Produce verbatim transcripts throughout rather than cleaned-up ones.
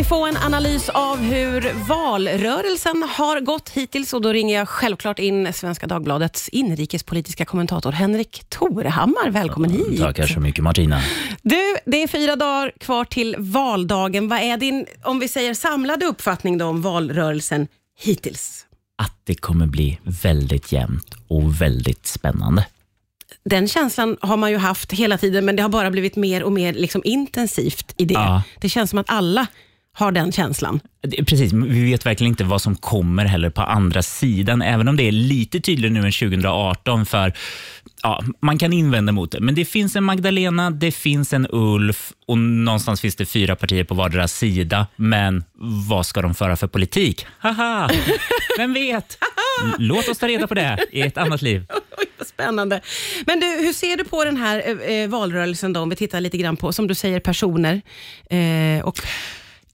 vi få en analys av hur valrörelsen har gått hittills, och då ringer jag självklart in Svenska Dagbladets inrikespolitiska kommentator Henrik Torehammar. Välkommen hit. Tackar så mycket, Martina. Du, det är fyra dagar kvar till valdagen. Vad är din, om vi säger, samlade uppfattning då om valrörelsen hittills? Att det kommer bli väldigt jämnt och väldigt spännande. Den känslan har man ju haft hela tiden, men det har bara blivit mer och mer liksom intensivt i det. Ja. Det känns som att alla har den känslan. Precis, vi vet verkligen inte vad som kommer heller på andra sidan, även om det är lite tydligare nu än tjugo arton, för ja, man kan invända mot det. Men det finns en Magdalena, det finns en Ulf, och någonstans finns det fyra partier på vardera sida. Men vad ska de föra för politik? Haha, vem vet? Låt oss ta reda på det i ett annat liv. Spännande. Men du, hur ser du på den här eh, valrörelsen då, om vi tittar lite grann på, som du säger, personer? Eh, och...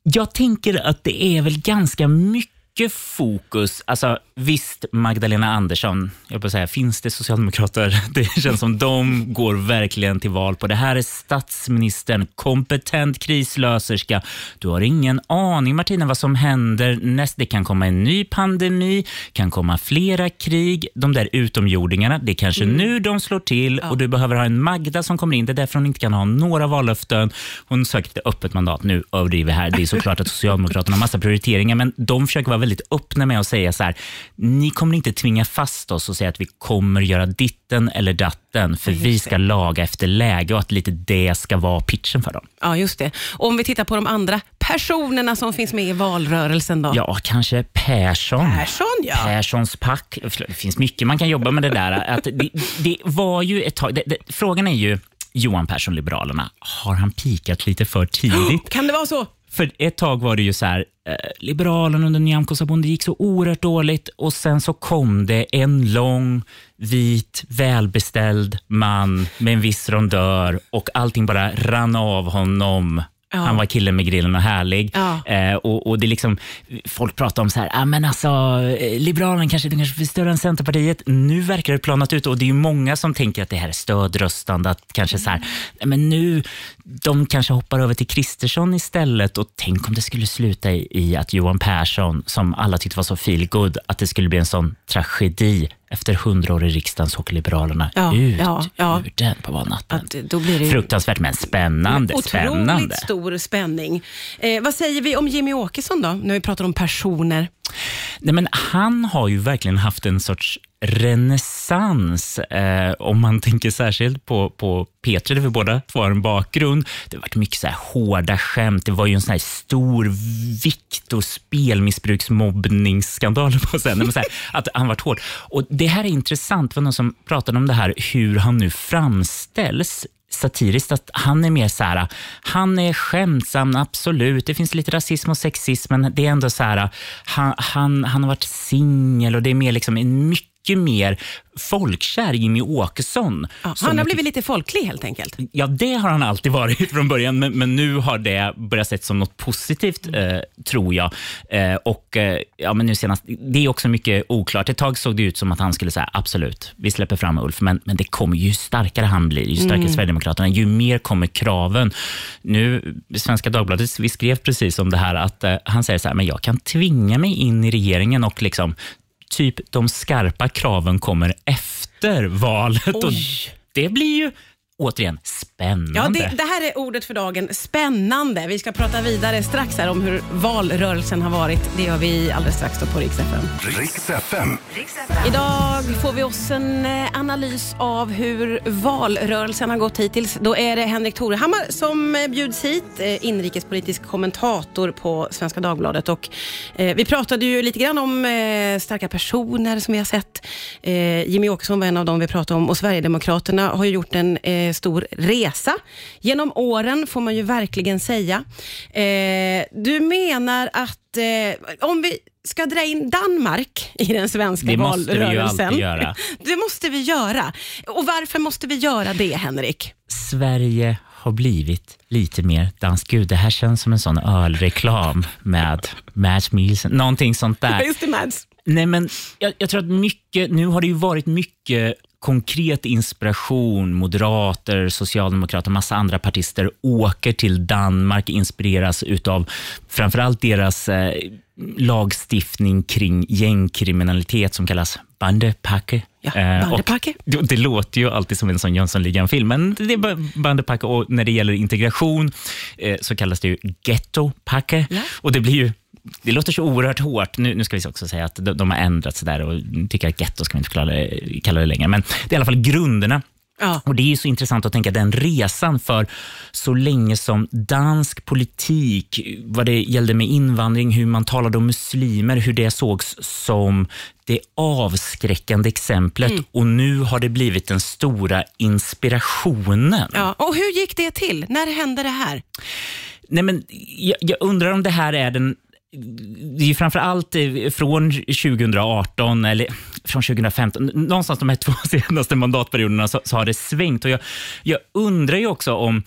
Jag tänker att det är väl ganska mycket fokus. Alltså visst, Magdalena Andersson, jag vill säga, finns det socialdemokrater? Det känns som de går verkligen till val på. Det här är statsministern, kompetent krislöserska. Du har ingen aning, Martina, vad som händer näst. Det kan komma en ny pandemi, kan komma flera krig. De där utomjordingarna, det är kanske mm. nu de slår till, ja. Och du behöver ha en Magda som kommer in. Det är därför hon inte kan ha några vallöften. Hon söker ett öppet mandat. Nu överdriver vi här. Det är såklart att Socialdemokraterna har massa prioriteringar, men de försöker vara väldigt öppna med att säga så här: ni kommer inte tvinga fast oss och säga att vi kommer göra ditten eller datten, för vi ska laga efter läge, och att lite det ska vara pitchen för dem. Ja, just det. Och om vi tittar på de andra personerna som finns med i valrörelsen då? Ja, kanske Pehrson. Pehrson, ja. Perssons pack. Det finns mycket man kan jobba med det där. Att det, det var ju ett tag... Det, det, frågan är ju, Johan Pehrson, Liberalerna, har han pikat lite för tidigt? Kan det vara så? För ett tag var det ju så här, eh, Liberalerna under Nyamko Sabuni, det gick så oerhört dåligt. Och sen så kom det en lång, vit, välbeställd man med en viss rondör. Och allting bara rann av honom. Ja. Han var killen med grillen och härlig. Ja. Eh, och, och det liksom, folk pratar om så här, ah, men alltså, Liberalerna kanske, de kanske blir större än Centerpartiet. Nu verkar det planat ut, och det är ju många som tänker att det här är stödröstande. Att kanske så här, men nu, de kanske hoppar över till Kristersson istället. Och tänk om det skulle sluta i, i att Johan Pehrson, som alla tyckte var så feel good, att det skulle bli en sån tragedi. Efter hundra år i riksdagen så åker Liberalerna ja, ut ja, ja. ur den på valnatten. Att, då blir det... Fruktansvärt, men spännande. Otroligt spännande. Stor spänning. Eh, vad säger vi om Jimmy Åkesson då, när vi pratar om personer? Nej, men han har ju verkligen haft en sorts renässans, eh, om man tänker särskilt på, på Peter, där vi båda två har en bakgrund. Det har varit mycket så här hårda skämt. Det var ju en sån här stor vikt- och spelmissbruksmobbningsskandal på sen. Men så här, att han varit hård. Och det här är intressant, för någon som pratade om det här, hur han nu framställs satiriskt, att han är mer så här, han är skämtsam, absolut, det finns lite rasism och sexism, men det är ändå så här, han, han, han har varit singel, och det är mer liksom en mycket mer folkkär Jimmy Åkesson. Ja, han har blivit lite folklig helt enkelt. Ja, det har han alltid varit från början, men, men nu har det börjat sett som något positivt, eh, tror jag. Eh, och eh, ja, men nu senast, det är också mycket oklart. Ett tag såg det ut som att han skulle säga absolut, vi släpper fram Ulf, men, men det kommer ju starkare han blir, ju starkare mm. Sverigedemokraterna, ju mer kommer kraven. Nu, Svenska Dagbladet, vi skrev precis om det här, att eh, han säger så här, men jag kan tvinga mig in i regeringen, och liksom typ de skarpa kraven kommer efter valet. Och det blir ju återigen spännande. Ja, det, det här är ordet för dagen. Spännande. Vi ska prata vidare strax här om hur valrörelsen har varit. Det gör vi alldeles strax då på Riks-F M. Riks-F M. Idag får vi oss en analys av hur valrörelsen har gått hittills. Då är det Henrik Torehammar som bjuds hit, inrikespolitisk kommentator på Svenska Dagbladet. Och vi pratade ju lite grann om starka personer som vi har sett. Jimmy Åkesson var en av dem vi pratade om, och Sverigedemokraterna har ju gjort en stor resa genom åren, får man ju verkligen säga. Eh, du menar att eh, om vi ska dra in Danmark i den svenska det valrörelsen, måste göra. Det måste vi göra. Och varför måste vi göra det, Henrik? Sverige har blivit lite mer dansk. Gud, det här känns som en sån ölreklam med Mads Milsen, någonting sånt där. Just det, Mads. Nej, men jag, jag tror att mycket, nu har det ju varit mycket konkret inspiration, moderater, socialdemokrater, massa andra partister åker till Danmark, inspireras utav framförallt deras eh, lagstiftning kring gängkriminalitet som kallas bandepakke. Ja, bandepakke. Eh, det låter ju alltid som en sån Jönssonligan-film, men det är bandepakke, och när det gäller integration eh, så kallas det ju ghettopakke. Ja. Och det blir ju, det låter så oerhört hårt. Nu, nu ska vi också säga att de, de har ändrat sig där och tycker att ghetto ska vi inte kalla det, kalla det längre. Men det är i alla fall grunderna. Ja. Och det är ju så intressant att tänka den resan, för så länge som dansk politik, vad det gällde med invandring, hur man talade om muslimer, hur det sågs som det avskräckande exemplet, mm. och nu har det blivit den stora inspirationen. Ja. Och hur gick det till? När hände det här? Nej, men jag, jag undrar om det här är den... Det är ju framförallt från tjugo arton eller från tjugo femton, någonstans de här två senaste mandatperioderna så, så har det svängt. Och jag, jag undrar ju också om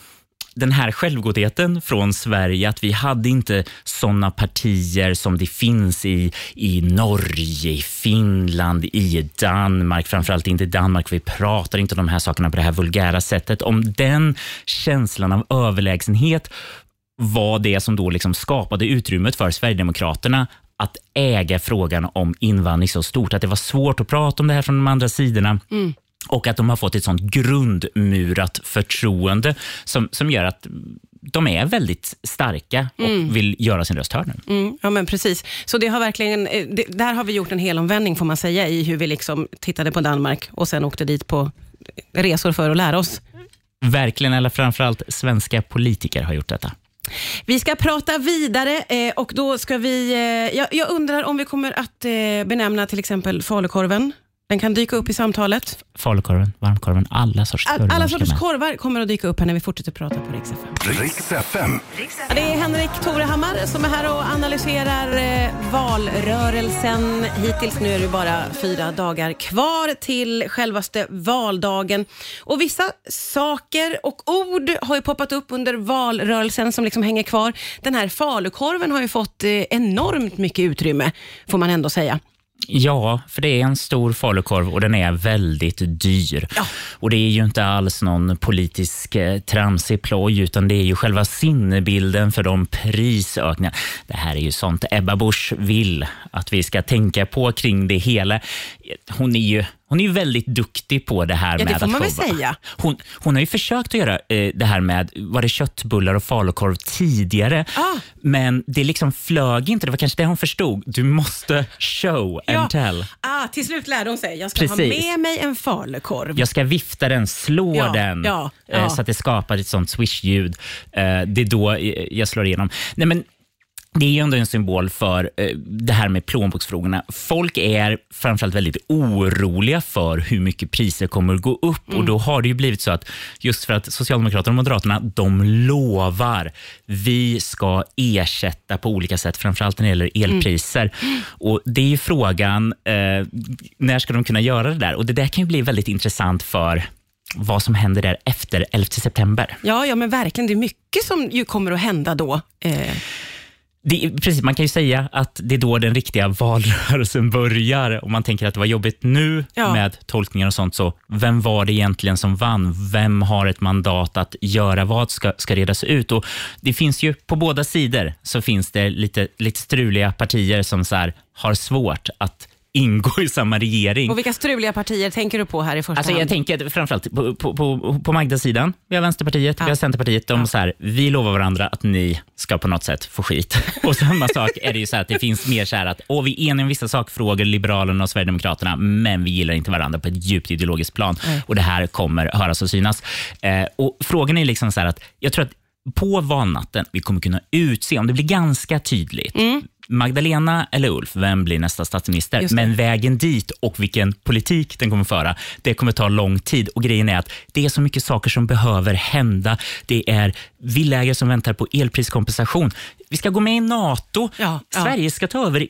den här självgodheten från Sverige, att vi hade inte sådana partier som det finns i, i Norge, i Finland, i Danmark, framförallt inte i Danmark, vi pratar inte om de här sakerna på det här vulgära sättet, om den känslan av överlägsenhet var det som då liksom skapade utrymmet för Sverigedemokraterna att äga frågan om invandring så stort. Att det var svårt att prata om det här från de andra sidorna. Mm. Och att de har fått ett sånt grundmurat förtroende som, som gör att de är väldigt starka och mm. vill göra sin röst hörd nu. Mm. Ja, men precis. Så det har verkligen, det, där har vi gjort en hel omvändning får man säga, i hur vi liksom tittade på Danmark och sen åkte dit på resor för att lära oss. Verkligen, eller framförallt svenska politiker har gjort detta. Vi ska prata vidare eh, och då ska vi, eh, jag, jag undrar om vi kommer att eh, benämna till exempel falukorven. Den kan dyka upp i samtalet. Falukorven, varmkorven, alla sorts korvar. All, alla sorts korvar kommer att dyka upp här när vi fortsätter prata på Riks-F M. Riks-F M. Ja, det är Henrik Torehammar som är här och analyserar eh, valrörelsen. Hittills nu är det bara fyra dagar kvar till självaste valdagen. Och vissa saker och ord har ju poppat upp under valrörelsen som liksom hänger kvar. Den här falukorven har ju fått eh, enormt mycket utrymme, får man ändå säga. Ja, för det är en stor falukorv och den är väldigt dyr. Ja. Och det är ju inte alls någon politisk eh, tramsig ploj, utan det är ju själva sinnebilden för de prisökningar. Det här är ju sånt Ebba Busch vill att vi ska tänka på kring det hela. Hon är ju Hon är ju väldigt duktig på det här, ja, med det får att man väl säga. Hon, hon har ju försökt att göra eh, det här med, var det köttbullar och falukorv tidigare, ah. men det liksom flög inte. Det var kanske det hon förstod. Du måste show and ja. tell. Ah, till slut lärde hon sig. Jag ska Precis. ha med mig en falukorv. Jag ska vifta den, slå ja. den ja. Ja. Eh, så att det skapar ett sånt swish-ljud. Eh, det är då jag slår igenom. Nej, men det är ju ändå en symbol för det här med plånboksfrågorna. Folk är framförallt väldigt oroliga för hur mycket priser kommer att gå upp. Mm. Och då har det ju blivit så att just för att Socialdemokraterna och Moderaterna, de lovar vi ska ersätta på olika sätt, framförallt när det gäller elpriser. Mm. Och det är ju frågan, eh, när ska de kunna göra det där? Och det där kan ju bli väldigt intressant för vad som händer där efter elfte september. Ja, ja men verkligen, det är mycket som ju kommer att hända då. Eh. Det, precis, man kan ju säga att det är då den riktiga valrörelsen börjar. Om man tänker att det var jobbigt nu ja. med tolkningar och sånt, så vem var det egentligen som vann? Vem har ett mandat att göra vad ska, ska redas ut? Och det finns ju på båda sidor, så finns det lite, lite struliga partier som så här, har svårt att ingår i samma regering. Och vilka struliga partier tänker du på här i första alltså, hand? Jag tänker framförallt på, på, på, på Magdas sidan. Vi har Vänsterpartiet, ja. vi har Centerpartiet. De ja. så här, vi lovar varandra att ni ska på något sätt få skit. Och samma sak är det ju så här, att det finns mer så här att åh, vi är eniga om vissa sakfrågor, Liberalerna och Sverigedemokraterna, men vi gillar inte varandra på ett djupt ideologiskt plan. Mm. Och det här kommer höras och synas. Eh, och frågan är liksom så här att jag tror att på valnatten vi kommer kunna utse, om det blir ganska tydligt, mm. Magdalena eller Ulf, vem blir nästa statsminister? Men vägen dit och vilken politik den kommer föra, det kommer ta lång tid. Och grejen är att det är så mycket saker som behöver hända. Det är villägare som väntar på elpriskompensation. Vi ska gå med i NATO. Ja, Sverige ja. ska ta över E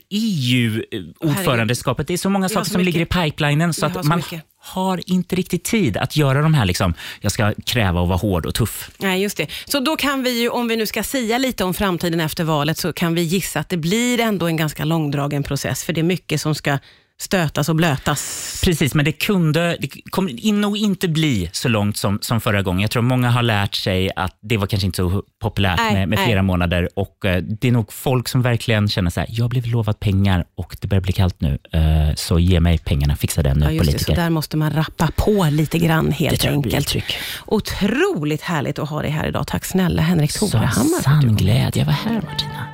U-ordförandeskapet. Det är så många saker så som ligger i pipelinen så att så man mycket. har inte riktigt tid att göra de här liksom, jag ska kräva och vara hård och tuff. Nej, ja, just det. Så då kan vi ju, om vi nu ska säga lite om framtiden efter valet, så kan vi gissa att det blir ändå en ganska långdragen process, för det är mycket som ska stötas och blötas. Precis, men det kunde det kommer nog inte bli så långt som, som förra gången. Jag tror många har lärt sig att det var kanske inte så populärt nej, med, med nej. flera månader, och det är nog folk som verkligen känner så här: jag blev lovad pengar och det börjar bli kallt nu, så ge mig pengarna, fixa den nu, ja, just politiker. Det, så där måste man rappa på lite grann helt enkelt. Otroligt härligt att ha dig här idag. Tack snälla Henrik Torehammar. Så sann glädje, jag var här Martina.